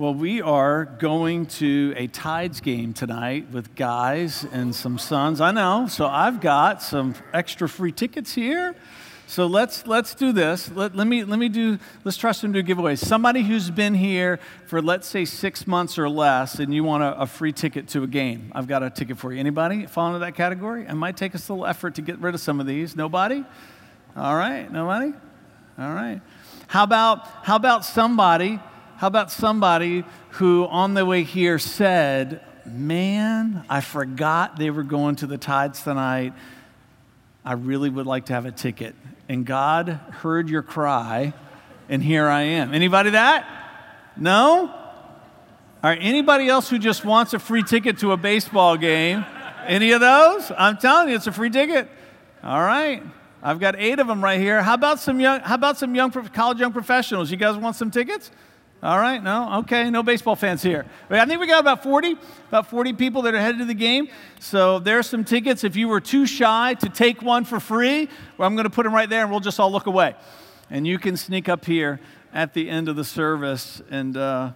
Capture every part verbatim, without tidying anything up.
Well, we are going to a Tides game tonight with guys and some sons. I know, so I've got some extra free tickets here. So let's let's do this. Let, let me let me do. Let's trust him to do giveaways. Somebody who's been here for let's say six months or less, and you want a, a free ticket to a game. I've got a ticket for you. Anybody fall into that category? It might take us a little effort to get rid of some of these. Nobody? All right. Nobody? All right. How about how about somebody? How about somebody who on the way here said, "Man, I forgot they were going to the Tides tonight. I really would like to have a ticket." And God heard your cry, and here I am. Anybody that? No? All right, anybody else who just wants a free ticket to a baseball game? Any of those? I'm telling you, it's a free ticket. All right. I've got eight of them right here. How about some young, how about some young college young professionals? You guys want some tickets? All right, no? Okay, no baseball fans here. I think we got about forty, about forty people that are headed to the game. So there's some tickets. If you were too shy to take one for free, well, I'm going to put them right there, and we'll just all look away. And you can sneak up here at the end of the service, and uh,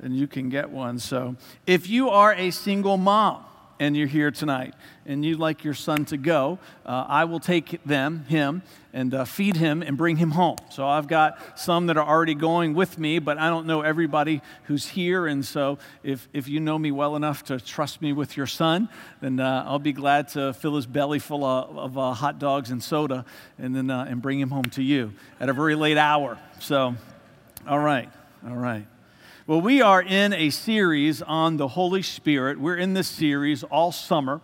and you can get one. So if you are a single mom and you're here tonight, and you'd like your son to go, uh, I will take them, him, and uh, feed him and bring him home. So I've got some that are already going with me, but I don't know everybody who's here, and so if, if you know me well enough to trust me with your son, then uh, I'll be glad to fill his belly full of, of uh, hot dogs and soda, and then uh, and bring him home to you at a very late hour. So, all right, all right. Well, we are in a series on the Holy Spirit. We're in this series all summer.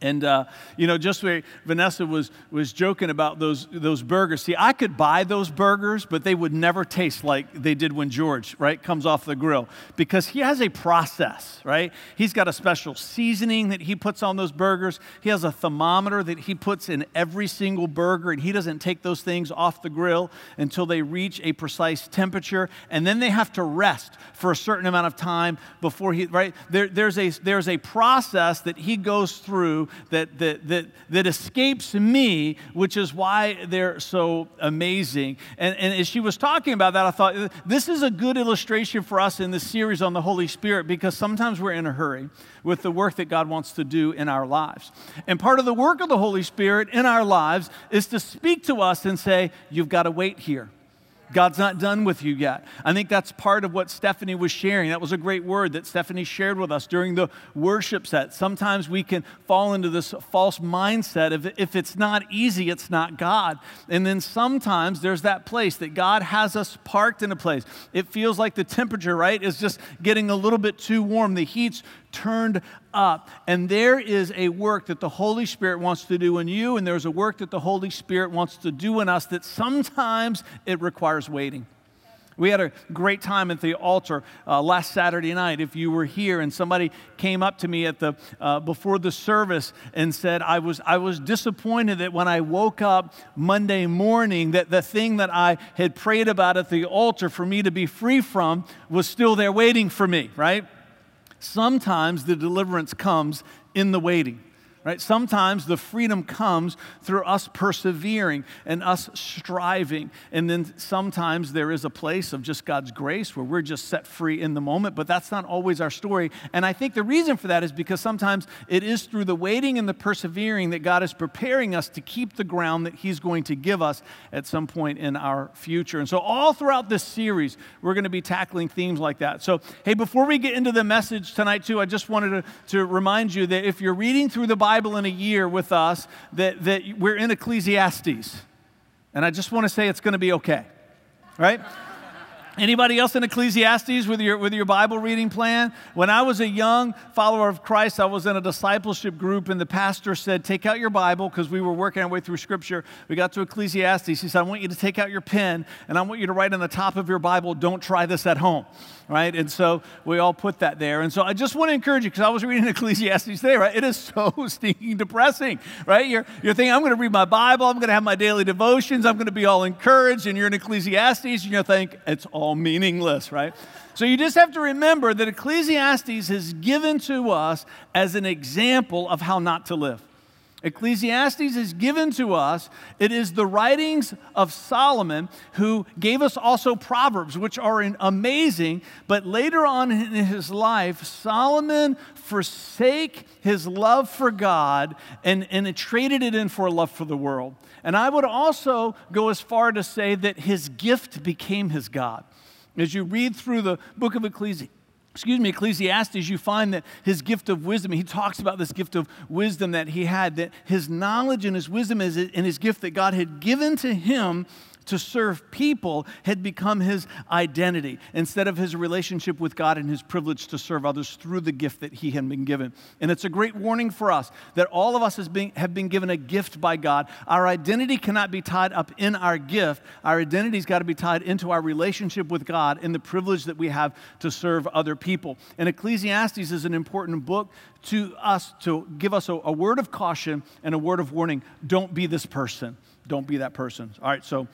And, uh, you know, just where Vanessa was was joking about those those burgers. See, I could buy those burgers, but they would never taste like they did when George, right, comes off the grill. Because he has a process, right? He's got a special seasoning that he puts on those burgers. He has a thermometer that he puts in every single burger, and he doesn't take those things off the grill until they reach a precise temperature. And then they have to rest for a certain amount of time before he, right? There, there's a there's a process that he goes through That, that that that escapes me, which is why they're so amazing. And, and as she was talking about that, I thought, this is a good illustration for us in this series on the Holy Spirit, because sometimes we're in a hurry with the work that God wants to do in our lives. And part of the work of the Holy Spirit in our lives is to speak to us and say, "You've got to wait here. God's not done with you yet." I think that's part of what Stephanie was sharing. That was a great word that Stephanie shared with us during the worship set. Sometimes we can fall into this false mindset of if it's not easy, it's not God. And then sometimes there's that place that God has us parked in a place. It feels like the temperature, right, is just getting a little bit too warm. The heat's turned up. And there is a work that the Holy Spirit wants to do in you, and there's a work that the Holy Spirit wants to do in us that sometimes it requires waiting. We had a great time at the altar uh, last Saturday night. If you were here, and somebody came up to me at the uh, before the service and said, I was I was disappointed that when I woke up Monday morning, that the thing that I had prayed about at the altar for me to be free from was still there waiting for me, right? Sometimes the deliverance comes in the waiting, right? Sometimes the freedom comes through us persevering and us striving. And then sometimes there is a place of just God's grace where we're just set free in the moment, but that's not always our story. And I think the reason for that is because sometimes it is through the waiting and the persevering that God is preparing us to keep the ground that He's going to give us at some point in our future. And so all throughout this series, we're going to be tackling themes like that. So, hey, before we get into the message tonight too, I just wanted to, to remind you that if you're reading through the Bible, Bible in a year with us, that, that we're in Ecclesiastes. And I just want to say it's going to be okay, right? Anybody else in Ecclesiastes with your with your Bible reading plan? When I was a young follower of Christ, I was in a discipleship group, and the pastor said, "Take out your Bible," because we were working our way through Scripture. We got to Ecclesiastes. He said, "I want you to take out your pen, and I want you to write on the top of your Bible, 'Don't try this at home.'" Right? And so we all put that there. And so I just want to encourage you, because I was reading Ecclesiastes today, right? It is so stinking depressing, right? You're, you're thinking, I'm going to read my Bible, I'm going to have my daily devotions, I'm going to be all encouraged, and you're in Ecclesiastes, and you think, it's all meaningless, right? So you just have to remember that Ecclesiastes is given to us as an example of how not to live. Ecclesiastes is given to us. It is the writings of Solomon, who gave us also Proverbs, which are amazing. But later on in his life, Solomon forsake his love for God and, and it traded it in for a love for the world. And I would also go as far to say that his gift became his God. As you read through the book of Ecclesiastes, Excuse me, Ecclesiastes, you find that his gift of wisdom, he talks about this gift of wisdom that he had, that his knowledge and his wisdom is and his gift that God had given to him to serve people had become his identity instead of his relationship with God and his privilege to serve others through the gift that he had been given. And it's a great warning for us that all of us has been, have been given a gift by God. Our identity cannot be tied up in our gift. Our identity's got to be tied into our relationship with God and the privilege that we have to serve other people. People. And Ecclesiastes is an important book to us to give us a, a word of caution and a word of warning. Don't be this person. Don't be that person. All right, so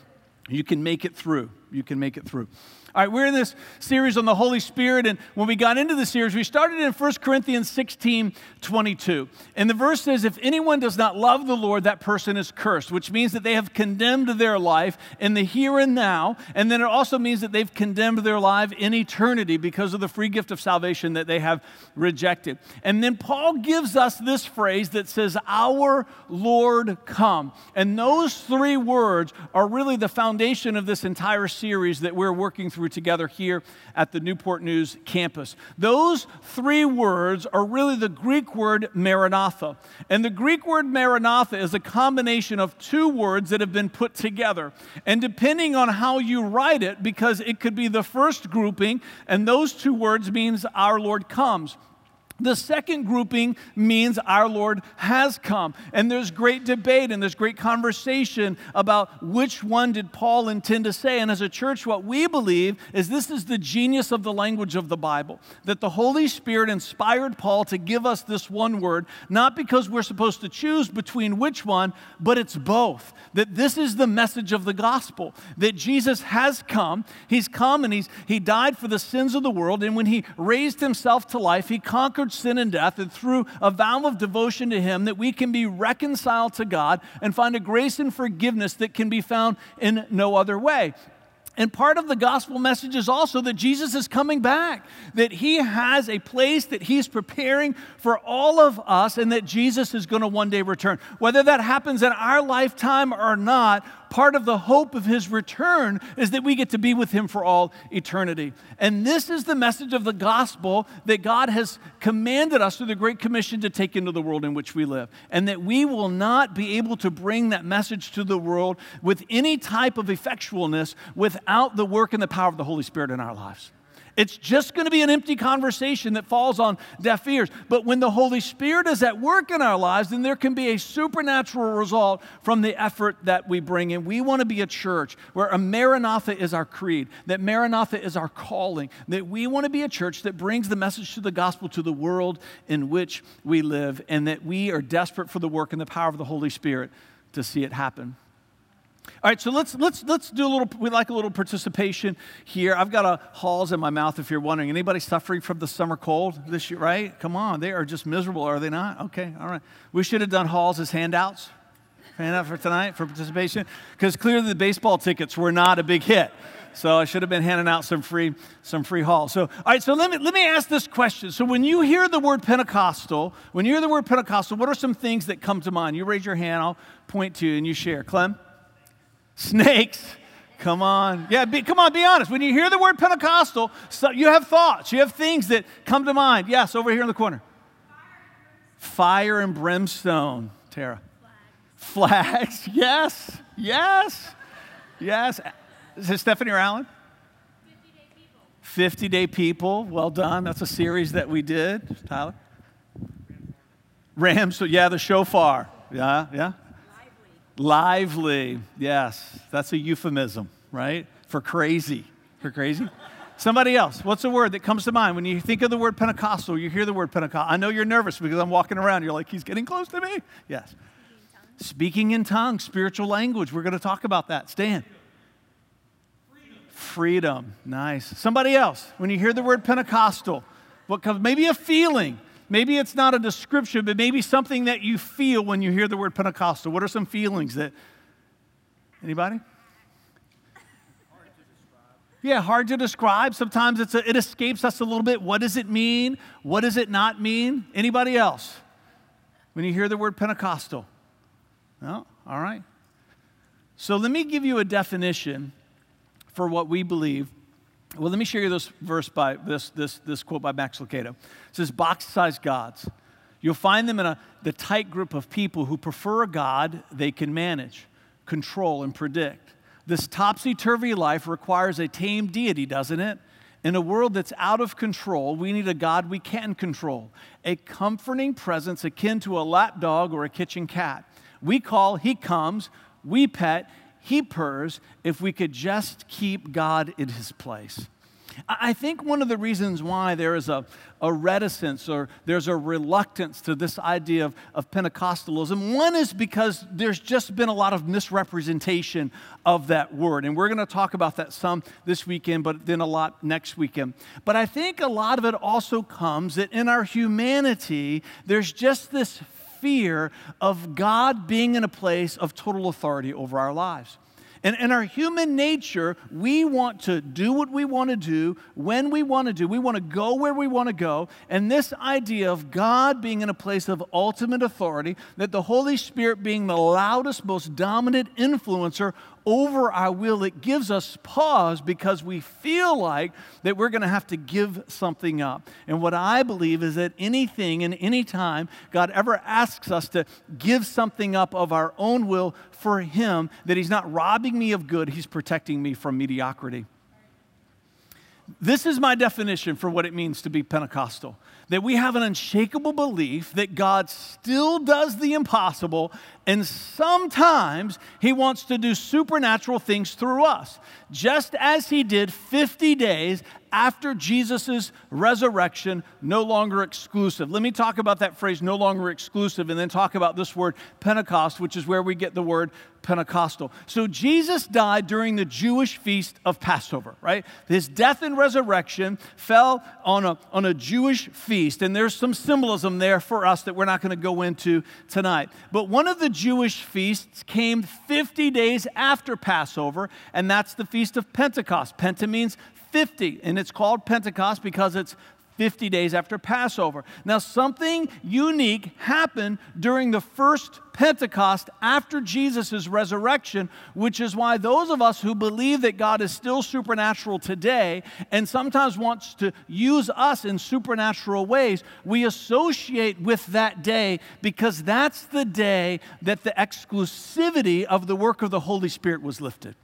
you can make it through. You can make it through. All right, we're in this series on the Holy Spirit, and when we got into the series, we started in First Corinthians sixteen twenty-two. And the verse says, if anyone does not love the Lord, that person is cursed, which means that they have condemned their life in the here and now, and then it also means that they've condemned their life in eternity because of the free gift of salvation that they have rejected. And then Paul gives us this phrase that says, our Lord come. And those three words are really the foundation of this entire series that we're working through together here at the Newport News campus. Those three words are really the Greek word maranatha. And the Greek word maranatha is a combination of two words that have been put together. And depending on how you write it, because it could be the first grouping, and those two words means our Lord comes. The second grouping means our Lord has come. And there's great debate and there's great conversation about which one did Paul intend to say. And as a church, what we believe is this is the genius of the language of the Bible, that the Holy Spirit inspired Paul to give us this one word, not because we're supposed to choose between which one, but it's both. That this is the message of the gospel, that Jesus has come. He's come and he's, he died for the sins of the world. And when he raised himself to life, he conquered sin and death, and through a vow of devotion to him that we can be reconciled to God and find a grace and forgiveness that can be found in no other way. And part of the gospel message is also that Jesus is coming back, that he has a place that he's preparing for all of us, and that Jesus is going to one day return. Whether that happens in our lifetime or not, part of the hope of his return is that we get to be with him for all eternity. And this is the message of the gospel that God has commanded us through the Great Commission to take into the world in which we live. And that we will not be able to bring that message to the world with any type of effectualness without the work and the power of the Holy Spirit in our lives. It's just going to be an empty conversation that falls on deaf ears. But when the Holy Spirit is at work in our lives, then there can be a supernatural result from the effort that we bring in. We want to be a church where a Maranatha is our creed, that Maranatha is our calling, that we want to be a church that brings the message to the gospel to the world in which we live, and that we are desperate for the work and the power of the Holy Spirit to see it happen. All right, so let's let's let's do a little. We like a little participation here. I've got a halls in my mouth. If you're wondering, anybody suffering from the summer cold this year? Right? Come on, they are just miserable, are they not? Okay, all right. We should have done halls as handouts. Handout for tonight for participation, because clearly the baseball tickets were not a big hit. So I should have been handing out some free some free halls. So all right, so let me let me ask this question. So when you hear the word Pentecostal, when you hear the word Pentecostal, what are some things that come to mind? You raise your hand, I'll point to you, and you share. Clem. Snakes, come on. Yeah, be, come on, be honest. When you hear the word Pentecostal, so you have thoughts. You have things that come to mind. Yes, over here in the corner. Fire and brimstone. Tara. Flags. Flags. Yes, yes, yes. Is it Stephanie or Alan? fifty-day people. fifty-day people. Well done. That's a series that we did. Tyler. Ram. So yeah, the shofar. Yeah, yeah. Lively, yes. That's a euphemism, right? For crazy. For crazy. Somebody else, what's a word that comes to mind? When you think of the word Pentecostal, you hear the word Pentecostal. I know you're nervous because I'm walking around. You're like, he's getting close to me. Yes. Speaking in tongues, Speaking in tongues spiritual language. We're going to talk about that. Stan. Freedom. Freedom. Nice. Somebody else, when you hear the word Pentecostal, what comes? Maybe a feeling. Maybe it's not a description, but maybe something that you feel when you hear the word Pentecostal. What are some feelings that, anybody? Hard to describe. Yeah, hard to describe. Sometimes it's a, it escapes us a little bit. What does it mean? What does it not mean? Anybody else? When you hear the word Pentecostal? No? All right. So let me give you a definition for what we believe. Well, let me share you this verse by this this this quote by Max Lucado. It says, "Box-sized gods. You'll find them in a the tight group of people who prefer a god they can manage, control, and predict. This topsy-turvy life requires a tame deity, doesn't it? In a world that's out of control, we need a God we can control, a comforting presence akin to a lap dog or a kitchen cat. We call, he comes, we pet, he purrs, if we could just keep God in his place." I think one of the reasons why there is a, a reticence or there's a reluctance to this idea of, of Pentecostalism, one is because there's just been a lot of misrepresentation of that word. And we're going to talk about that some this weekend, but then a lot next weekend. But I think a lot of it also comes that in our humanity, there's just this fear of God being in a place of total authority over our lives. And in our human nature, we want to do what we want to do, when we want to do. We want to go where we want to go. And this idea of God being in a place of ultimate authority, that the Holy Spirit being the loudest, most dominant influencer over our will, it gives us pause because we feel like that we're going to have to give something up. And what I believe is that anything and any time God ever asks us to give something up of our own will for him, that he's not robbing me of good, he's protecting me from mediocrity. This is my definition for what it means to be Pentecostal, that we have an unshakable belief that God still does the impossible, and sometimes he wants to do supernatural things through us, just as he did fifty days after Jesus' resurrection, no longer exclusive. Let me talk about that phrase, no longer exclusive, and then talk about this word, Pentecost, which is where we get the word Pentecostal. So Jesus died during the Jewish feast of Passover, right? His death and resurrection fell on a, on a Jewish feast, and there's some symbolism there for us that we're not going to go into tonight. But one of the Jewish feasts came fifty days after Passover, and that's the Feast of Pentecost. Penta means fifty, and it's called Pentecost because it's fifty days after Passover. Now, something unique happened during the first Pentecost after Jesus' resurrection, which is why those of us who believe that God is still supernatural today and sometimes wants to use us in supernatural ways, we associate with that day because that's the day that the exclusivity of the work of the Holy Spirit was lifted.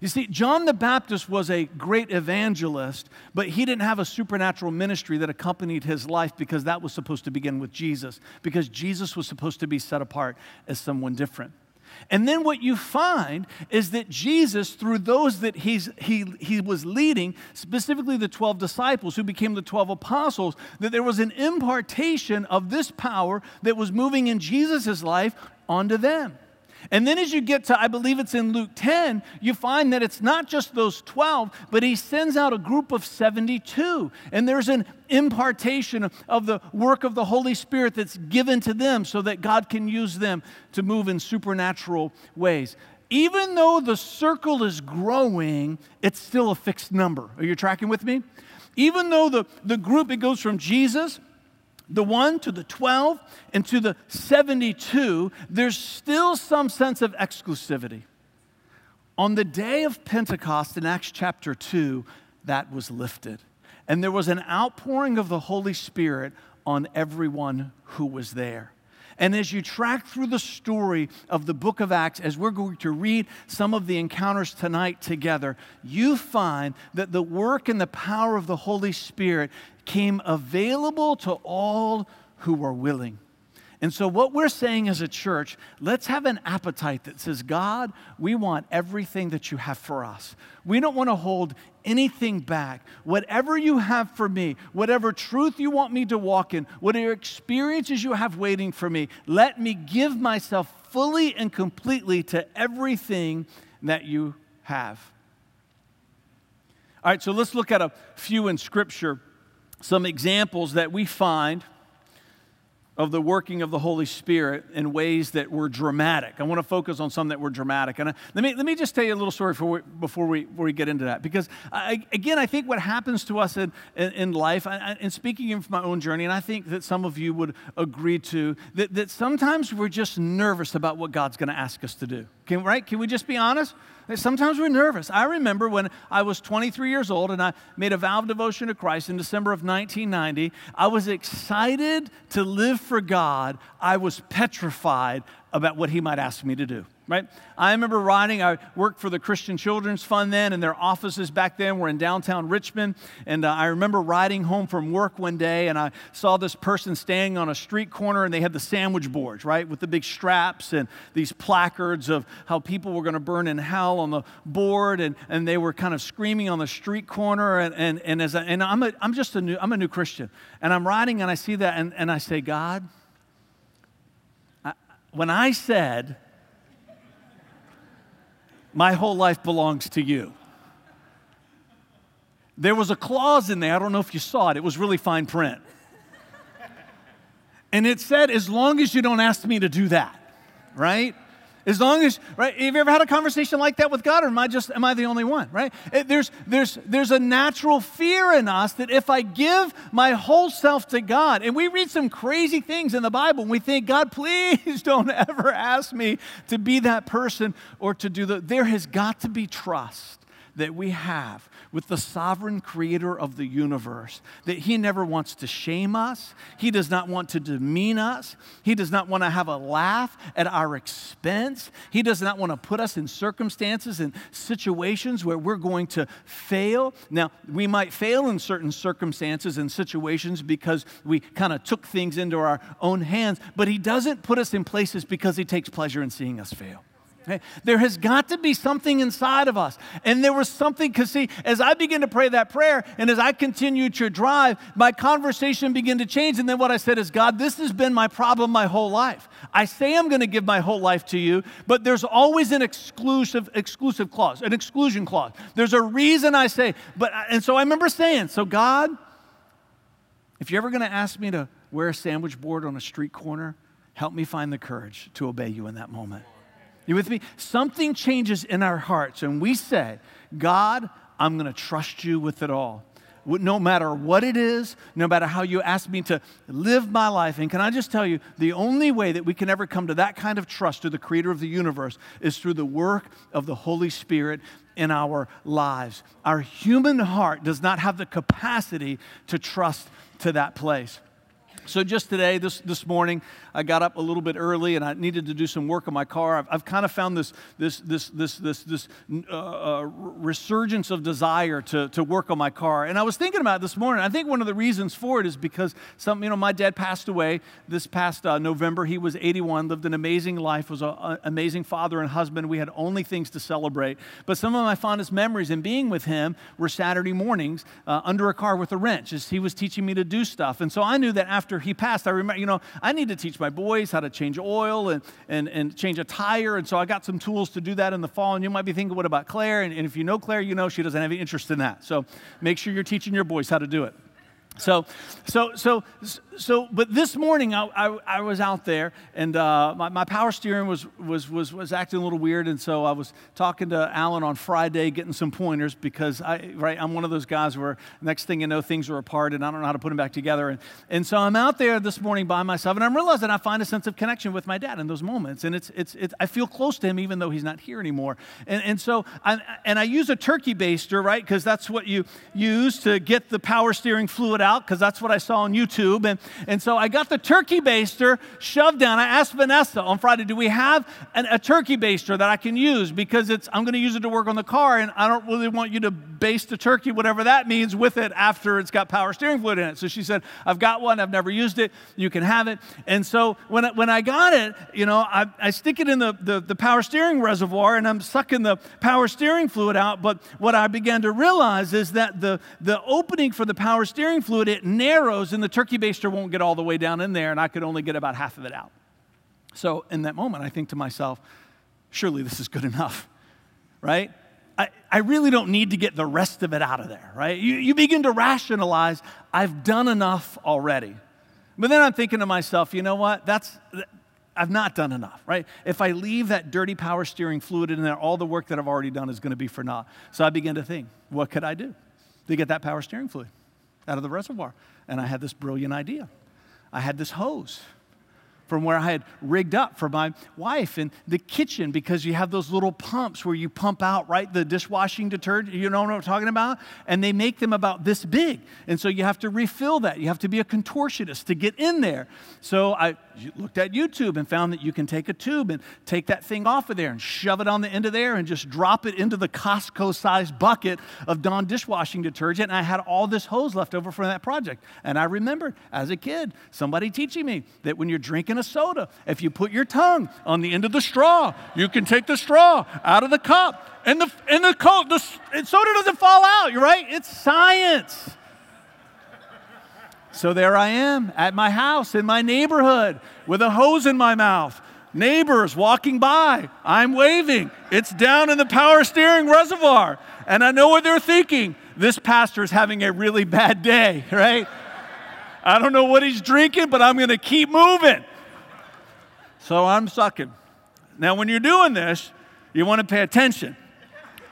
You see, John the Baptist was a great evangelist, but he didn't have a supernatural ministry that accompanied his life because that was supposed to begin with Jesus, because Jesus was supposed to be set apart as someone different. And then what you find is that Jesus, through those that he's, he, he was leading, specifically the twelve disciples who became the twelve apostles, that there was an impartation of this power that was moving in Jesus' life onto them. And then as you get to, I believe it's in Luke ten, you find that it's not just those twelve, but he sends out a group of seventy-two. And there's an impartation of the work of the Holy Spirit that's given to them so that God can use them to move in supernatural ways. Even though the circle is growing, it's still a fixed number. Are you tracking with me? Even though the, the group, it goes from Jesus, the one to the twelve and to the seventy-two, there's still some sense of exclusivity. On the day of Pentecost in Acts chapter two, that was lifted. And there was an outpouring of the Holy Spirit on everyone who was there. And as you track through the story of the book of Acts, as we're going to read some of the encounters tonight together, you find that the work and the power of the Holy Spirit came available to all who were willing. And so what we're saying as a church, let's have an appetite that says, God, we want everything that you have for us. We don't want to hold anything back. Whatever you have for me, whatever truth you want me to walk in, whatever experiences you have waiting for me, let me give myself fully and completely to everything that you have. All right, so let's look at a few in Scripture, some examples that we find of the working of the Holy Spirit in ways that were dramatic. I want to focus on some that were dramatic. And I, let me let me just tell you a little story before we, before we, before we get into that. Because, I, again, I think what happens to us in, in, in life, and speaking of my own journey, and I think that some of you would agree to, that, that sometimes we're just nervous about what God's going to ask us to do. Can, right? Can we just be honest? Sometimes we're nervous. I remember when I was twenty-three years old and I made a vow of devotion to Christ in December of nineteen ninety. I was excited to live for God. I was petrified about what He might ask me to do. Right? I remember riding, I worked for the Christian Children's Fund then, and their offices back then were in downtown Richmond, and uh, I remember riding home from work one day, and I saw this person standing on a street corner, and they had the sandwich boards, right, with the big straps and these placards of how people were going to burn in hell on the board, and, and they were kind of screaming on the street corner, and and, and as I, and I'm a, I'm just a new, I'm a new Christian, and I'm riding, and I see that, and, and I say, God, I, when I said, my whole life belongs to you. There was a clause in there. I don't know if you saw it. It was really fine print. And it said, as long as you don't ask me to do that, right? As long as, right? Have you ever had a conversation like that with God, or am I just, am I the only one, right? There's, there's, there's a natural fear in us that if I give my whole self to God, and we read some crazy things in the Bible, and we think, God, please don't ever ask me to be that person or to do the, there has got to be trust that we have with the sovereign creator of the universe, that He never wants to shame us. He does not want to demean us. He does not want to have a laugh at our expense. He does not want to put us in circumstances and situations where we're going to fail. Now, we might fail in certain circumstances and situations because we kind of took things into our own hands, but He doesn't put us in places because He takes pleasure in seeing us fail. Okay. There has got to be something inside of us. And there was something, because see, as I began to pray that prayer, and as I continued to drive, my conversation began to change. And then what I said is, God, this has been my problem my whole life. I say I'm going to give my whole life to you, but there's always an exclusive exclusive clause, an exclusion clause. There's a reason I say, but, and so I remember saying, so God, if you're ever going to ask me to wear a sandwich board on a street corner, help me find the courage to obey you in that moment. You with me? Something changes in our hearts, and we say, God, I'm going to trust you with it all. No matter what it is, no matter how you ask me to live my life. And can I just tell you, the only way that we can ever come to that kind of trust through the creator of the universe is through the work of the Holy Spirit in our lives. Our human heart does not have the capacity to trust to that place. So just today, this this morning, I got up a little bit early, and I needed to do some work on my car. I've, I've kind of found this this this this this this uh, resurgence of desire to to work on my car. And I was thinking about it this morning. I think one of the reasons for it is because some you know my dad passed away this past uh, November. He was eighty-one, lived an amazing life, was an amazing father and husband. We had only things to celebrate. But some of my fondest memories in being with him were Saturday mornings uh, under a car with a wrench, as he was teaching me to do stuff. And so I knew that after he passed, I remember, you know, I need to teach my boys how to change oil and, and, and change a tire. And so I got some tools to do that in the fall. And you might be thinking, what about Claire? And, and if you know Claire, you know she doesn't have any interest in that. So make sure you're teaching your boys how to do it. So, so, so, so, but this morning I, I, I was out there, and uh, my, my power steering was, was, was, was acting a little weird, and so I was talking to Alan on Friday, getting some pointers, because I, right, I'm one of those guys where next thing you know, things are apart, and I don't know how to put them back together, and, and so I'm out there this morning by myself, and I'm realizing I find a sense of connection with my dad in those moments, and it's, it's, it's I feel close to him even though he's not here anymore, and, and so, I, and I use a turkey baster, right, because that's what you use to get the power steering fluid out, because that's what I saw on YouTube. And, and so I got the turkey baster shoved down. I asked Vanessa on Friday, do we have an, a turkey baster that I can use? Because it's I'm going to use it to work on the car, and I don't really want you to baste the turkey, whatever that means, with it after it's got power steering fluid in it. So she said, I've got one. I've never used it. You can have it. And so when I, when I got it, you know, I, I stick it in the, the, the power steering reservoir, and I'm sucking the power steering fluid out. But what I began to realize is that the, the opening for the power steering fluid, it narrows, and the turkey baster won't get all the way down in there, and I could only get about half of it out. So in that moment, I think to myself, surely this is good enough, right? I, I really don't need to get the rest of it out of there, right? You, you begin to rationalize, I've done enough already. But then I'm thinking to myself, you know what? That's I've not done enough, right? If I leave that dirty power steering fluid in there, all the work that I've already done is going to be for naught. So I began to think, what could I do to get that power steering fluid out of the reservoir? And I had this brilliant idea. I had this hose from where I had rigged up for my wife in the kitchen, because you have those little pumps where you pump out, right, the dishwashing detergent, you know what I'm talking about? And they make them about this big. And so you have to refill that. You have to be a contortionist to get in there. So I looked at YouTube and found that you can take a tube and take that thing off of there and shove it on the end of there and just drop it into the Costco-sized bucket of Dawn dishwashing detergent. And I had all this hose left over from that project. And I remembered as a kid, somebody teaching me that when you're drinking a soda, if you put your tongue on the end of the straw, you can take the straw out of the cup, and the and the, cold, the soda doesn't fall out. You're right. It's science. So there I am at my house in my neighborhood with a hose in my mouth. Neighbors walking by. I'm waving. It's down in the power steering reservoir, and I know what they're thinking. This pastor is having a really bad day, right? I don't know what he's drinking, but I'm going to keep moving. So I'm sucking. Now, when you're doing this, you want to pay attention,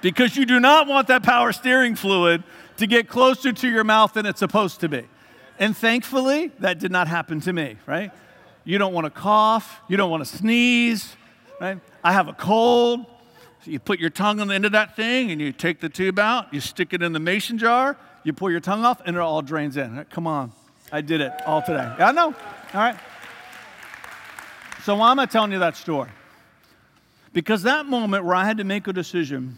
because you do not want that power steering fluid to get closer to your mouth than it's supposed to be. And thankfully, that did not happen to me, right? You don't want to cough. You don't want to sneeze, right? I have a cold. So you put your tongue on the end of that thing, and you take the tube out. You stick it in the mason jar. You pull your tongue off, and it all drains in. Come on. I did it all today. I know. All right. So why am I telling you that story? Because that moment where I had to make a decision,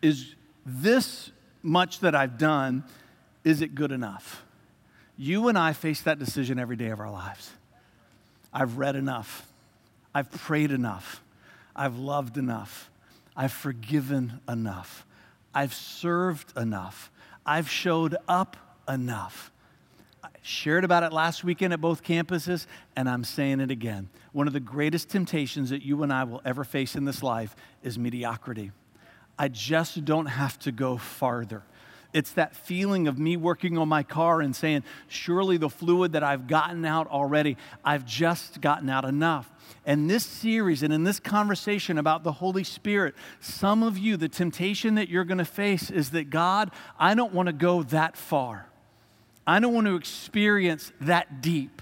is this much that I've done, is it good enough? You and I face that decision every day of our lives. I've read enough. I've prayed enough. I've loved enough. I've forgiven enough. I've served enough. I've showed up enough. Shared about it last weekend at both campuses, and I'm saying it again. One of the greatest temptations that you and I will ever face in this life is mediocrity. I just don't have to go farther. It's that feeling of me working on my car and saying, surely the fluid that I've gotten out already, I've just gotten out enough. And this series and in this conversation about the Holy Spirit, some of you, the temptation that you're going to face is that, God, I don't want to go that far. I don't want to experience that deep.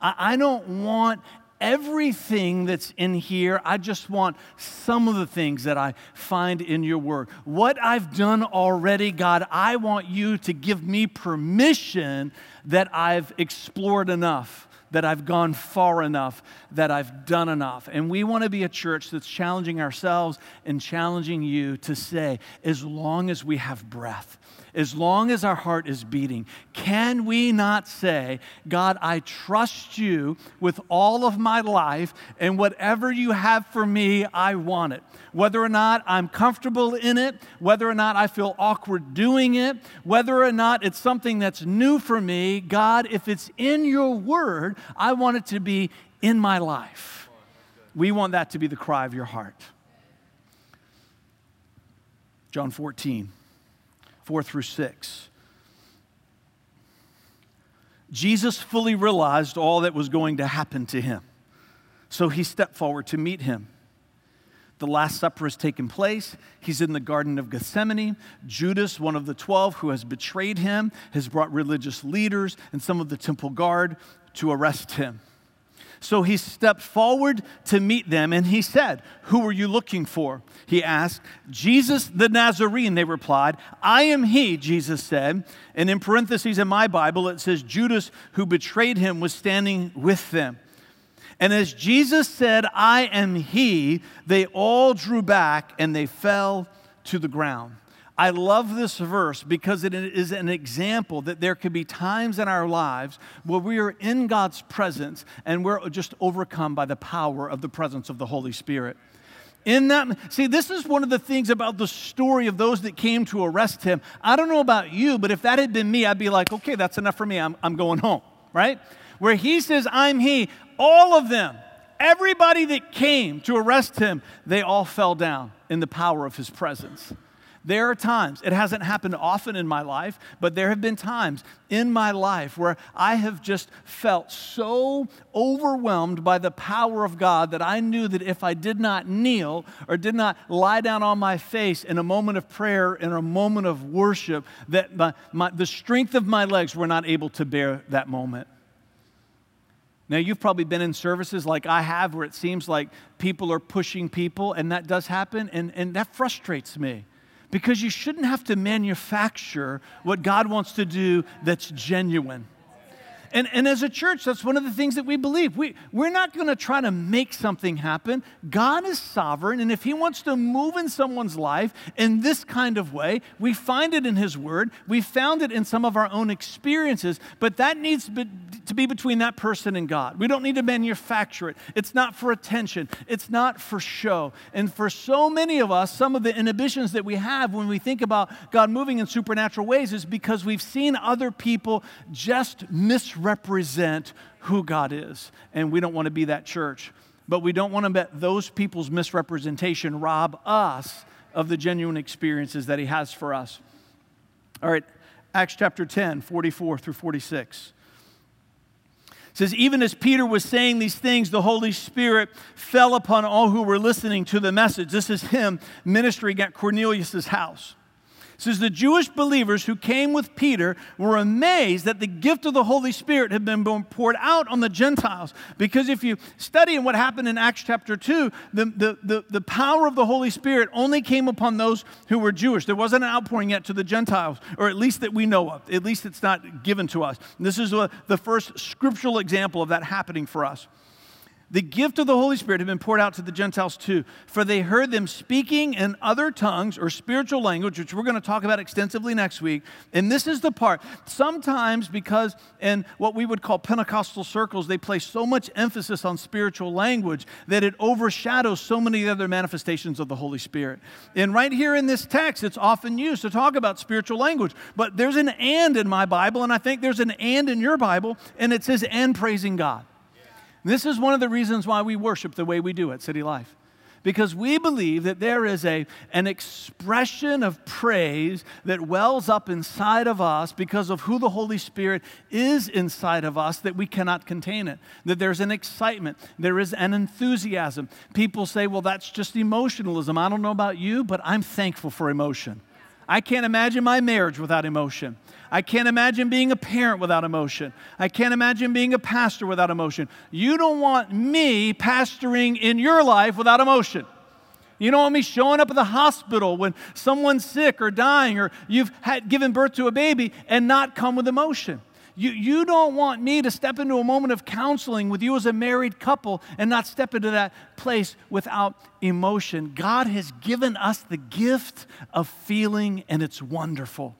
I, I don't want everything that's in here. I just want some of the things that I find in your word. What I've done already, God, I want you to give me permission that I've explored enough, that I've gone far enough, that I've done enough. And we want to be a church that's challenging ourselves and challenging you to say, as long as we have breath, as long as our heart is beating, can we not say, God, I trust you with all of my life, and whatever you have for me, I want it. Whether or not I'm comfortable in it, whether or not I feel awkward doing it, whether or not it's something that's new for me, God, if it's in your word, I want it to be in my life. We want that to be the cry of your heart. John fourteen. Four through six. Jesus fully realized all that was going to happen to him, so he stepped forward to meet him. The Last Supper has taken place. He's in the Garden of Gethsemane. Judas, one of the twelve who has betrayed him, has brought religious leaders and some of the temple guard to arrest him. So he stepped forward to meet them, and he said, "Who are you looking for?" He asked. "Jesus the Nazarene," they replied. "I am he," Jesus said. And in parentheses in my Bible, it says Judas, who betrayed him, was standing with them. And as Jesus said, "I am he," they all drew back and they fell to the ground. I love this verse because it is an example that there could be times in our lives where we are in God's presence and we're just overcome by the power of the presence of the Holy Spirit. In that, see, this is one of the things about the story of those that came to arrest him. I don't know about you, but if that had been me, I'd be like, okay, that's enough for me. I'm, I'm going home, right? Where he says, "I'm he," all of them, everybody that came to arrest him, they all fell down in the power of his presence. There are times, it hasn't happened often in my life, but there have been times in my life where I have just felt so overwhelmed by the power of God that I knew that if I did not kneel or did not lie down on my face in a moment of prayer, in a moment of worship, that my, my, the strength of my legs were not able to bear that moment. Now, you've probably been in services like I have where it seems like people are pushing people, and that does happen, and, and that frustrates me because you shouldn't have to manufacture what God wants to do that's genuine. And, and as a church, that's one of the things that we believe. We, we're not going to try to make something happen. God is sovereign, and if He wants to move in someone's life in this kind of way, we find it in His Word. We found it in some of our own experiences, but that needs to be between that person and God. We don't need to manufacture it. It's not for attention. It's not for show. And for so many of us, some of the inhibitions that we have when we think about God moving in supernatural ways is because we've seen other people just misrepresent represent who God is, and we don't want to be that church, but we don't want to let those people's misrepresentation rob us of the genuine experiences that He has for us. All right, Acts chapter ten, forty-four through forty-six. It says, even as Peter was saying these things, the Holy Spirit fell upon all who were listening to the message. This is him ministering at Cornelius' house. It says, the Jewish believers who came with Peter were amazed that the gift of the Holy Spirit had been poured out on the Gentiles. Because if you study what happened in Acts chapter two, the, the, the, the power of the Holy Spirit only came upon those who were Jewish. There wasn't an outpouring yet to the Gentiles, or at least that we know of. At least it's not given to us. And this is a, the first scriptural example of that happening for us. The gift of the Holy Spirit had been poured out to the Gentiles too, for they heard them speaking in other tongues or spiritual language, which we're going to talk about extensively next week. And this is the part. Sometimes because in what we would call Pentecostal circles, they place so much emphasis on spiritual language that it overshadows so many other manifestations of the Holy Spirit. And right here in this text, it's often used to talk about spiritual language. But there's an and in my Bible, and I think there's an and in your Bible, and it says, and praising God. This is one of the reasons why we worship the way we do at City Life, because we believe that there is a, an expression of praise that wells up inside of us because of who the Holy Spirit is inside of us, that we cannot contain it, that there's an excitement, there is an enthusiasm. People say, well, that's just emotionalism. I don't know about you, but I'm thankful for emotion. I can't imagine my marriage without emotion. I can't imagine being a parent without emotion. I can't imagine being a pastor without emotion. You don't want me pastoring in your life without emotion. You don't want me showing up at the hospital when someone's sick or dying or you've had given birth to a baby and not come with emotion. You, you don't want me to step into a moment of counseling with you as a married couple and not step into that place without emotion. God has given us the gift of feeling, and it's wonderful.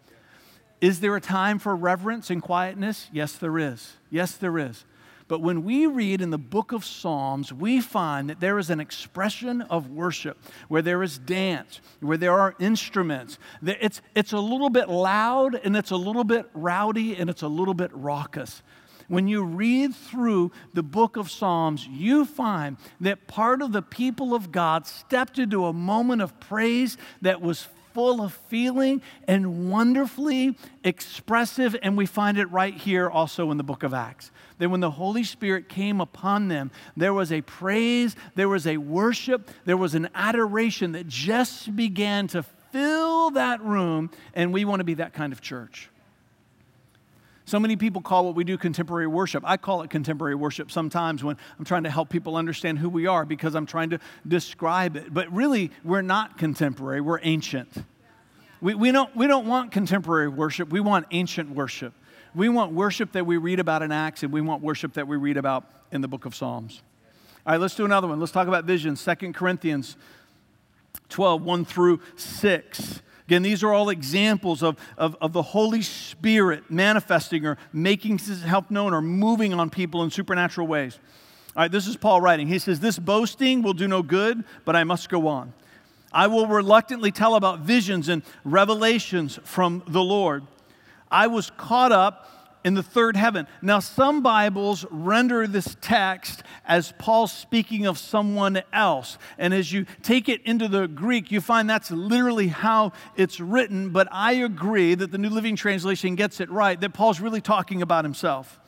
Is there a time for reverence and quietness? Yes, there is. Yes, there is. But when we read in the book of Psalms, we find that there is an expression of worship where there is dance, where there are instruments. It's, it's a little bit loud, and it's a little bit rowdy, and it's a little bit raucous. When you read through the book of Psalms, you find that part of the people of God stepped into a moment of praise that was full of feeling and wonderfully expressive, and we find it right here also in the book of Acts. That when the Holy Spirit came upon them, there was a praise, there was a worship, there was an adoration that just began to fill that room, and we want to be that kind of church. So many people call what we do contemporary worship. I call it contemporary worship sometimes when I'm trying to help people understand who we are because I'm trying to describe it. But really, we're not contemporary. We're ancient. Yeah. Yeah. We, we, don't, we don't want contemporary worship. We want ancient worship. We want worship that we read about in Acts, and we want worship that we read about in the book of Psalms. All right, let's do another one. Let's talk about vision. Second Corinthians twelve, one through six. Again, these are all examples of, of, of the Holy Spirit manifesting or making His help known or moving on people in supernatural ways. All right, this is Paul writing. He says, this boasting will do no good, but I must go on. I will reluctantly tell about visions and revelations from the Lord. I was caught up in the third heaven. Now, some Bibles render this text as Paul speaking of someone else. And as you take it into the Greek, you find that's literally how it's written. But I agree that the New Living Translation gets it right, that Paul's really talking about himself.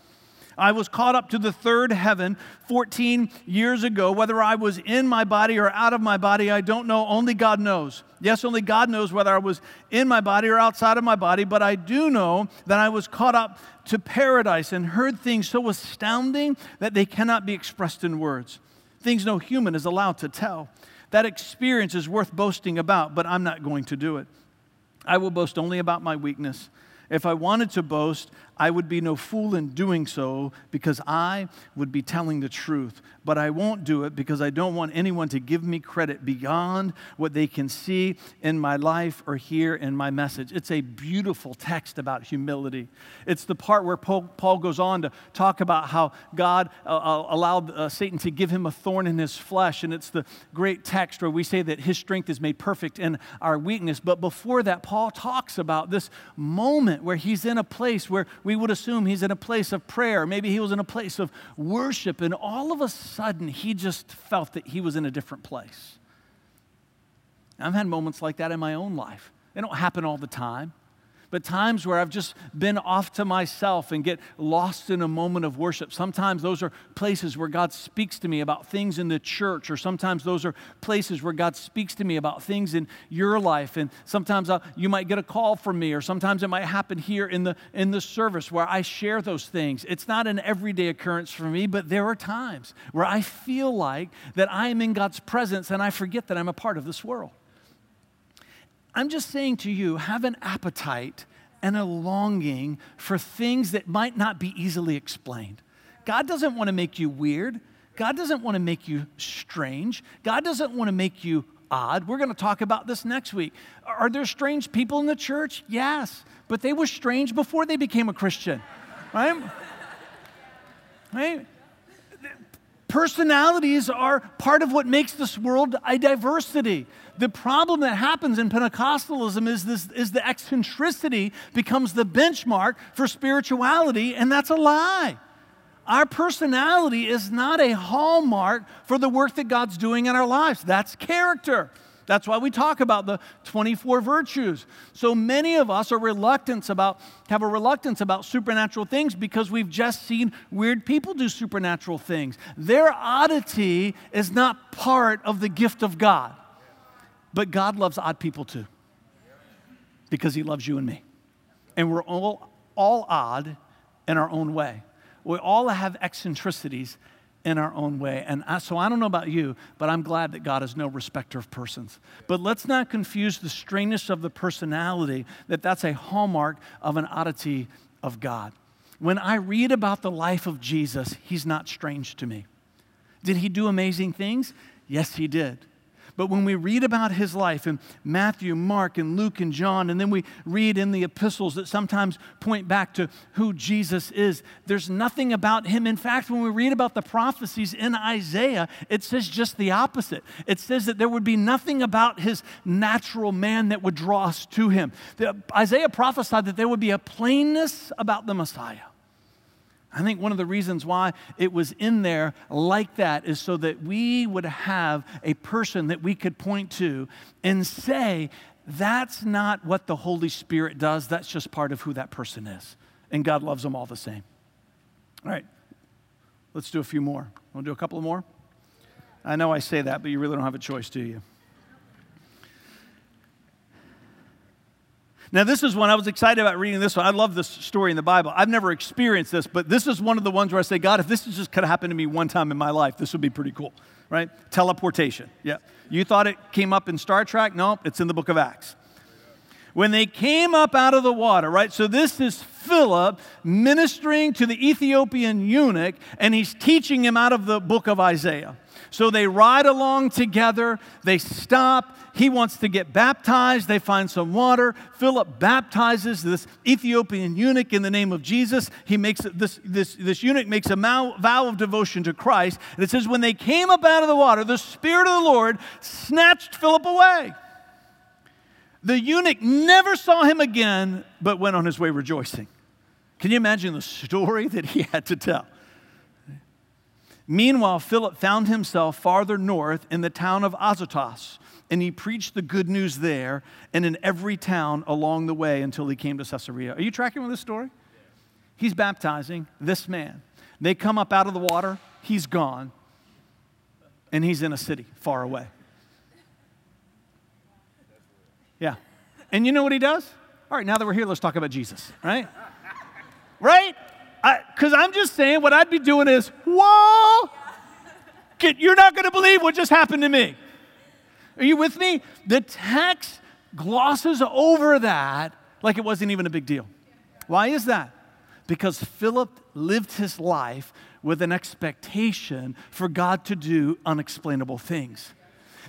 I was caught up to the third heaven fourteen years ago. Whether I was in my body or out of my body, I don't know. Only God knows. Yes, only God knows whether I was in my body or outside of my body, but I do know that I was caught up to paradise and heard things so astounding that they cannot be expressed in words, things no human is allowed to tell. That experience is worth boasting about, but I'm not going to do it. I will boast only about my weakness. If I wanted to boast, I would be no fool in doing so because I would be telling the truth. But I won't do it because I don't want anyone to give me credit beyond what they can see in my life or hear in my message. It's a beautiful text about humility. It's the part where Paul goes on to talk about how God allowed Satan to give him a thorn in his flesh. And it's the great text where we say that his strength is made perfect in our weakness. But before that, Paul talks about this moment where he's in a place where we would assume he's in a place of prayer. Maybe he was in a place of worship, and all of a sudden, he just felt that he was in a different place. I've had moments like that in my own life. They don't happen all the time, but times where I've just been off to myself and get lost in a moment of worship. Sometimes those are places where God speaks to me about things in the church, or sometimes those are places where God speaks to me about things in your life. And sometimes I'll, you might get a call from me, or sometimes it might happen here in the, in the service where I share those things. It's not an everyday occurrence for me, but there are times where I feel like that I am in God's presence and I forget that I'm a part of this world. I'm just saying to you, have an appetite and a longing for things that might not be easily explained. God doesn't want to make you weird. God doesn't want to make you strange. God doesn't want to make you odd. We're going to talk about this next week. Are there strange people in the church? Yes, but they were strange before they became a Christian, right? Right? Personalities are part of what makes this world a diversity. The problem that happens in Pentecostalism is this: is the eccentricity becomes the benchmark for spirituality, and that's a lie. Our personality is not a hallmark for the work that God's doing in our lives. That's character. That's why we talk about the twenty-four virtues. So many of us are reluctant about, have a reluctance about supernatural things because we've just seen weird people do supernatural things. Their oddity is not part of the gift of God. But God loves odd people too, because He loves you and me. And we're all, all odd in our own way. We all have eccentricities in our own way. And I, so I don't know about you, but I'm glad that God is no respecter of persons. But let's not confuse the strangeness of the personality, that that's a hallmark of an oddity of God. When I read about the life of Jesus, He's not strange to me. Did He do amazing things? Yes, He did. But when we read about His life in Matthew, Mark, and Luke, and John, and then we read in the epistles that sometimes point back to who Jesus is, there's nothing about Him. In fact, when we read about the prophecies in Isaiah, it says just the opposite. It says that there would be nothing about His natural man that would draw us to Him. The, Isaiah prophesied that there would be a plainness about the Messiah. I think one of the reasons why it was in there like that is so that we would have a person that we could point to and say, that's not what the Holy Spirit does. That's just part of who that person is. And God loves them all the same. All right, let's do a few more. Want to do a couple more? I know I say that, but you really don't have a choice, do you? Now, this is one I was excited about reading this one. I love this story in the Bible. I've never experienced this, but this is one of the ones where I say, God, if this just could happen to me one time in my life, this would be pretty cool, right? Teleportation, yeah. You thought it came up in Star Trek? No, it's in the book of Acts. When they came up out of the water, right? So this is Philip ministering to the Ethiopian eunuch, and he's teaching him out of the book of Isaiah. So they ride along together, they stop, he wants to get baptized, they find some water, Philip baptizes this Ethiopian eunuch in the name of Jesus. He makes this, this, this eunuch makes a vow of devotion to Christ, and it says when they came up out of the water, the Spirit of the Lord snatched Philip away. The eunuch never saw him again, but went on his way rejoicing. Can you imagine the story that he had to tell? Meanwhile, Philip found himself farther north in the town of Azotus, and he preached the good news there and in every town along the way until he came to Caesarea. Are you tracking with this story? He's baptizing this man. They come up out of the water. He's gone. And he's in a city far away. Yeah. And you know what he does? All right, now that we're here, let's talk about Jesus, right? Right? Because I'm just saying what I'd be doing is, whoa, get, you're not going to believe what just happened to me. Are you with me? The text glosses over that like it wasn't even a big deal. Why is that? Because Philip lived his life with an expectation for God to do unexplainable things.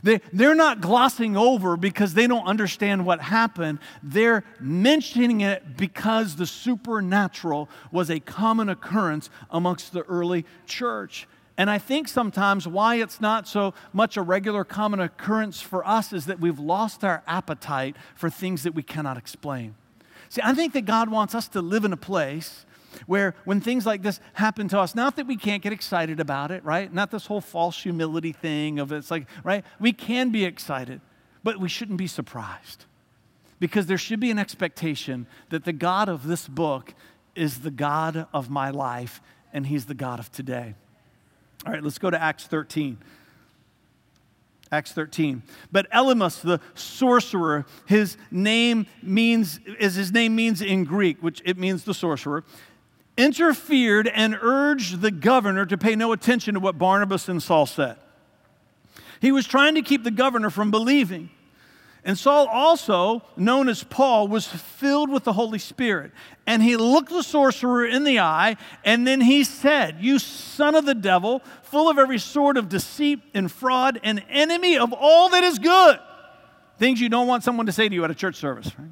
They, they're not glossing over because they don't understand what happened. They're mentioning it because the supernatural was a common occurrence amongst the early church. And I think sometimes why it's not so much a regular common occurrence for us is that we've lost our appetite for things that we cannot explain. See, I think that God wants us to live in a place where when things like this happen to us, not that we can't get excited about it, right? Not this whole false humility thing of it's like, right? We can be excited, but we shouldn't be surprised because there should be an expectation that the God of this book is the God of my life and he's the God of today. All right, let's go to Acts thirteen. Acts thirteen. But Elymas, the sorcerer, his name means, as his name means in Greek, which it means the sorcerer, interfered and urged the governor to pay no attention to what Barnabas and Saul said. He was trying to keep the governor from believing. And Saul, also known as Paul, was filled with the Holy Spirit. And he looked the sorcerer in the eye, and then he said, "You son of the devil, full of every sort of deceit and fraud, an enemy of all that is good." Things you don't want someone to say to you at a church service, right?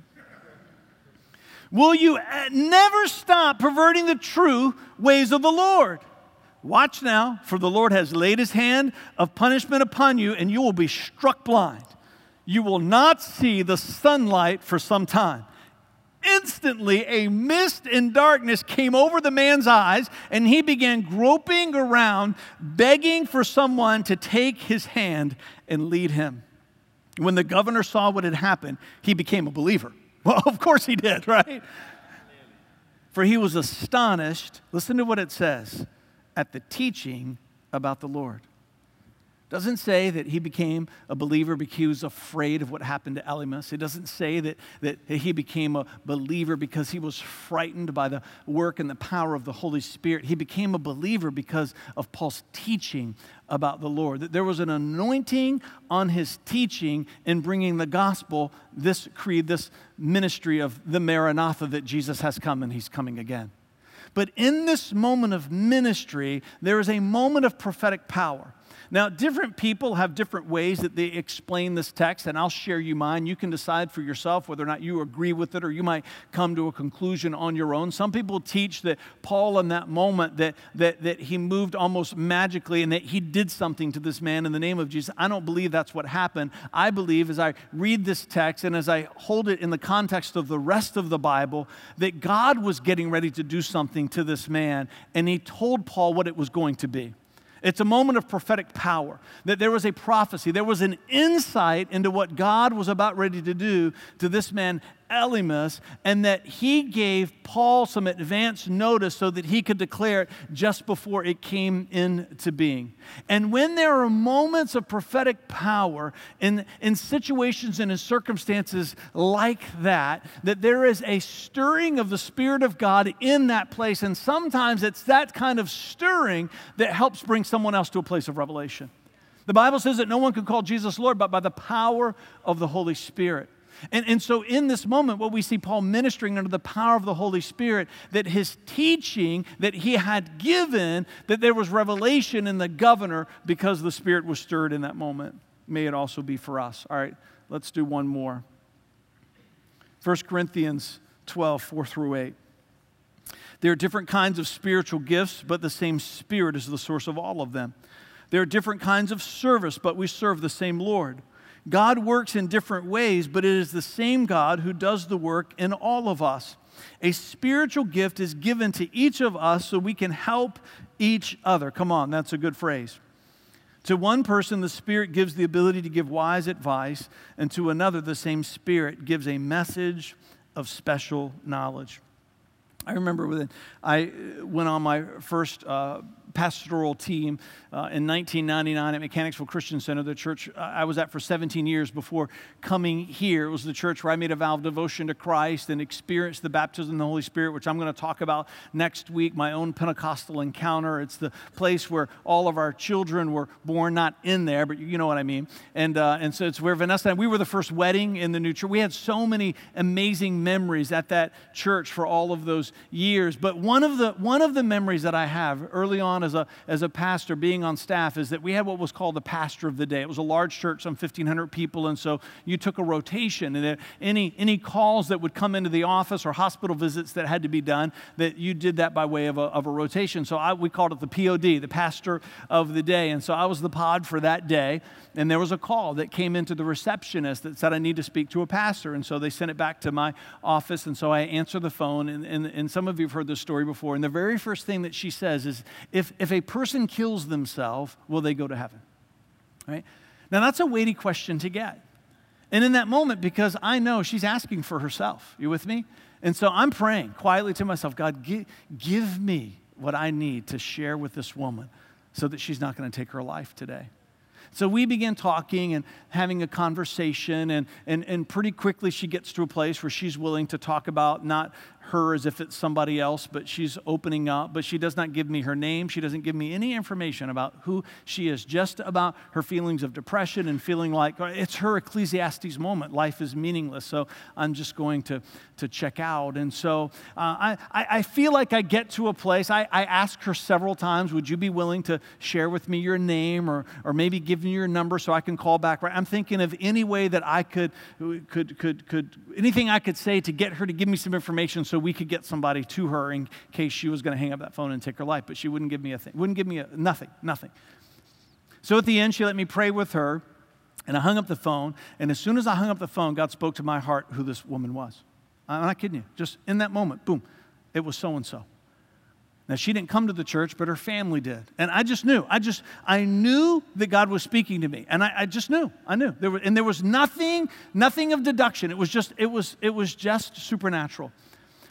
"Will you never stop perverting the true ways of the Lord? Watch now, for the Lord has laid his hand of punishment upon you, and you will be struck blind. You will not see the sunlight for some time." Instantly, a mist and darkness came over the man's eyes, and he began groping around, begging for someone to take his hand and lead him. When the governor saw what had happened, he became a believer. Well, of course he did, right? For he was astonished, listen to what it says, at the teaching about the Lord. Doesn't say that he became a believer because he was afraid of what happened to Elymas. It doesn't say that, that he became a believer because he was frightened by the work and the power of the Holy Spirit. He became a believer because of Paul's teaching about the Lord. That there was an anointing on his teaching in bringing the gospel, this creed, this ministry of the Maranatha, that Jesus has come and he's coming again. But in this moment of ministry, there is a moment of prophetic power. Now, different people have different ways that they explain this text, and I'll share you mine. You can decide for yourself whether or not you agree with it, or you might come to a conclusion on your own. Some people teach that Paul in that moment, that, that, that he moved almost magically and that he did something to this man in the name of Jesus. I don't believe that's what happened. I believe as I read this text and as I hold it in the context of the rest of the Bible, that God was getting ready to do something to this man, and he told Paul what it was going to be. It's a moment of prophetic power, that there was a prophecy. There was an insight into what God was about ready to do to this man, Elymas, and that he gave Paul some advance notice so that he could declare it just before it came into being. And when there are moments of prophetic power in, in situations and in circumstances like that, that there is a stirring of the Spirit of God in that place. And sometimes it's that kind of stirring that helps bring someone else to a place of revelation. The Bible says that no one can call Jesus Lord but by the power of the Holy Spirit. And, and so in this moment, what we see Paul ministering under the power of the Holy Spirit, that his teaching that he had given, that there was revelation in the governor because the Spirit was stirred in that moment. May it also be for us. All right, let's do one more. First Corinthians twelve, four through eight. There are different kinds of spiritual gifts, but the same Spirit is the source of all of them. There are different kinds of service, but we serve the same Lord. God works in different ways, but it is the same God who does the work in all of us. A spiritual gift is given to each of us so we can help each other. Come on, that's a good phrase. To one person, the Spirit gives the ability to give wise advice, and to another, the same Spirit gives a message of special knowledge. I remember when I went on my first uh, pastoral team uh, in nineteen ninety-nine at Mechanicsville Christian Center, the church I was at for seventeen years before coming here. It was the church where I made a vow of devotion to Christ and experienced the baptism of the Holy Spirit, which I'm going to talk about next week, my own Pentecostal encounter. It's the place where all of our children were born, not in there, but you know what I mean. And uh, and so it's where Vanessa and I, we were the first wedding in the new church. We had so many amazing memories at that church for all of those years. But one of the one of the memories that I have early on as a as a pastor being on staff is that we had what was called the pastor of the day. It was a large church, some fifteen hundred people, and so you took a rotation, and any any calls that would come into the office or hospital visits that had to be done, that you did that by way of a of a rotation. So I we called it the P O D, the pastor of the day. And so I was the pod for that day, and there was a call that came into the receptionist that said, I need to speak to a pastor. And so they sent it back to my office, and so I answered the phone, and and and some of you have heard this story before, and the very first thing that she says is, if, if a person kills themselves, will they go to heaven? Right? Now, that's a weighty question to get. And in that moment, because I know she's asking for herself. You with me? And so I'm praying quietly to myself, God, give, give me what I need to share with this woman so that she's not going to take her life today. So we began talking and having a conversation, and, and, and pretty quickly she gets to a place where she's willing to talk about not her as if it's somebody else, but she's opening up. But she does not give me her name. She doesn't give me any information about who she is, just about her feelings of depression and feeling like it's her Ecclesiastes moment. Life is meaningless, so I'm just going to, to check out. And so uh, I, I feel like I get to a place. I, I ask her several times, would you be willing to share with me your name, or or maybe give me your number so I can call back? Right? I'm thinking of any way that I could, could, could, could, anything I could say to get her to give me some information so So we could get somebody to her in case she was going to hang up that phone and take her life. But she wouldn't give me a thing. Wouldn't give me a nothing, nothing. So at the end, she let me pray with her, and I hung up the phone. And as soon as I hung up the phone, God spoke to my heart who this woman was. I'm not kidding you. Just in that moment, boom, it was so-and-so. Now, she didn't come to the church, but her family did. And I just knew. I just, I knew that God was speaking to me. And I, I just knew. I knew. There was, and there was nothing, nothing of deduction. It was just, it was, it was just supernatural.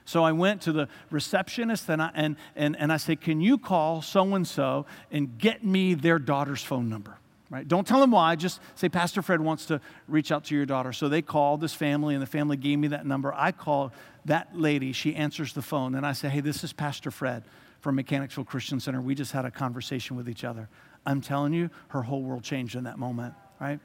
So I went to the receptionist, and I, and, and, and I said, can you call so-and-so and get me their daughter's phone number? Right? Don't tell them why. Just say, Pastor Fred wants to reach out to your daughter. So they called this family, and the family gave me that number. I called that lady. She answers the phone, and I say, hey, this is Pastor Fred from Mechanicsville Christian Center. We just had a conversation with each other. I'm telling you, her whole world changed in that moment, right?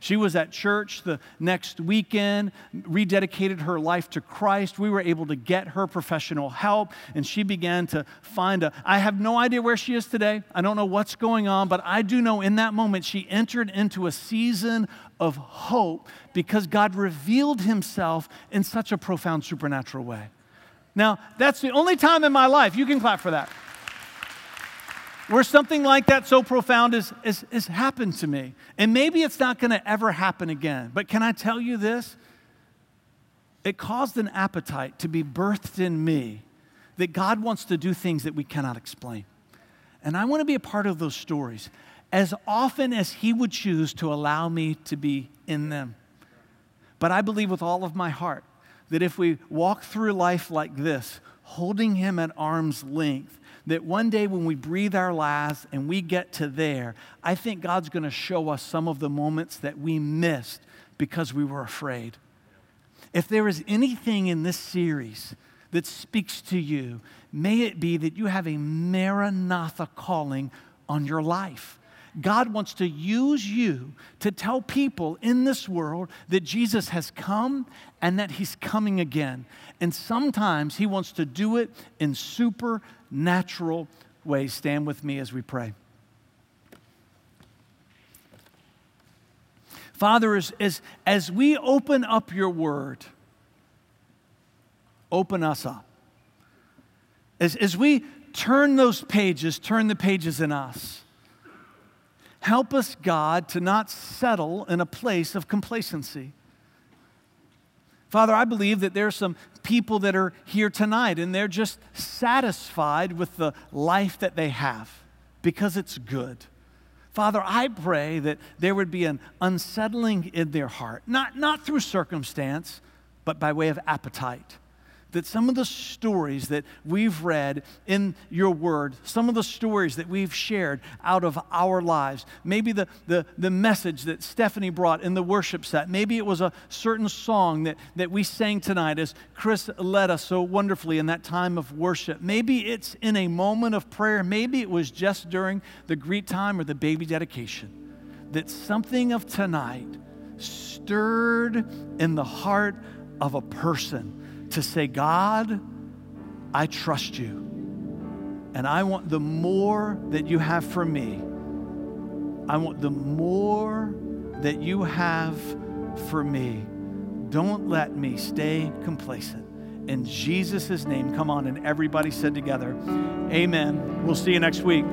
She was at church the next weekend, rededicated her life to Christ. We were able to get her professional help, and she began to find a, I have no idea where she is today. I don't know what's going on, but I do know in that moment she entered into a season of hope because God revealed himself in such a profound supernatural way. Now, that's the only time in my life, you can clap for that, where something like that so profound has is, is, is happened to me. And maybe it's not going to ever happen again. But can I tell you this? It caused an appetite to be birthed in me that God wants to do things that we cannot explain. And I want to be a part of those stories as often as he would choose to allow me to be in them. But I believe with all of my heart that if we walk through life like this, holding him at arm's length, that one day when we breathe our last and we get to there, I think God's going to show us some of the moments that we missed because we were afraid. If there is anything in this series that speaks to you, may it be that you have a maranatha calling on your life. God wants to use you to tell people in this world that Jesus has come and that he's coming again. And sometimes he wants to do it in supernatural ways. Stand with me as we pray. Father, as, as, as we open up your word, open us up. As, as we turn those pages, turn the pages in us. Help us, God, to not settle in a place of complacency. Father, I believe that there are some people that are here tonight and they're just satisfied with the life that they have because it's good. Father, I pray that there would be an unsettling in their heart, not, not through circumstance, but by way of appetite. That some of the stories that we've read in your word, some of the stories that we've shared out of our lives, maybe the, the, the message that Stephanie brought in the worship set, maybe it was a certain song that, that we sang tonight as Chris led us so wonderfully in that time of worship. Maybe it's in a moment of prayer. Maybe it was just during the greet time or the baby dedication that something of tonight stirred in the heart of a person to say, God, I trust you, and I want the more that you have for me. I want the more that you have for me. Don't let me stay complacent. In Jesus' name, come on, and everybody said together, amen. We'll see you next week.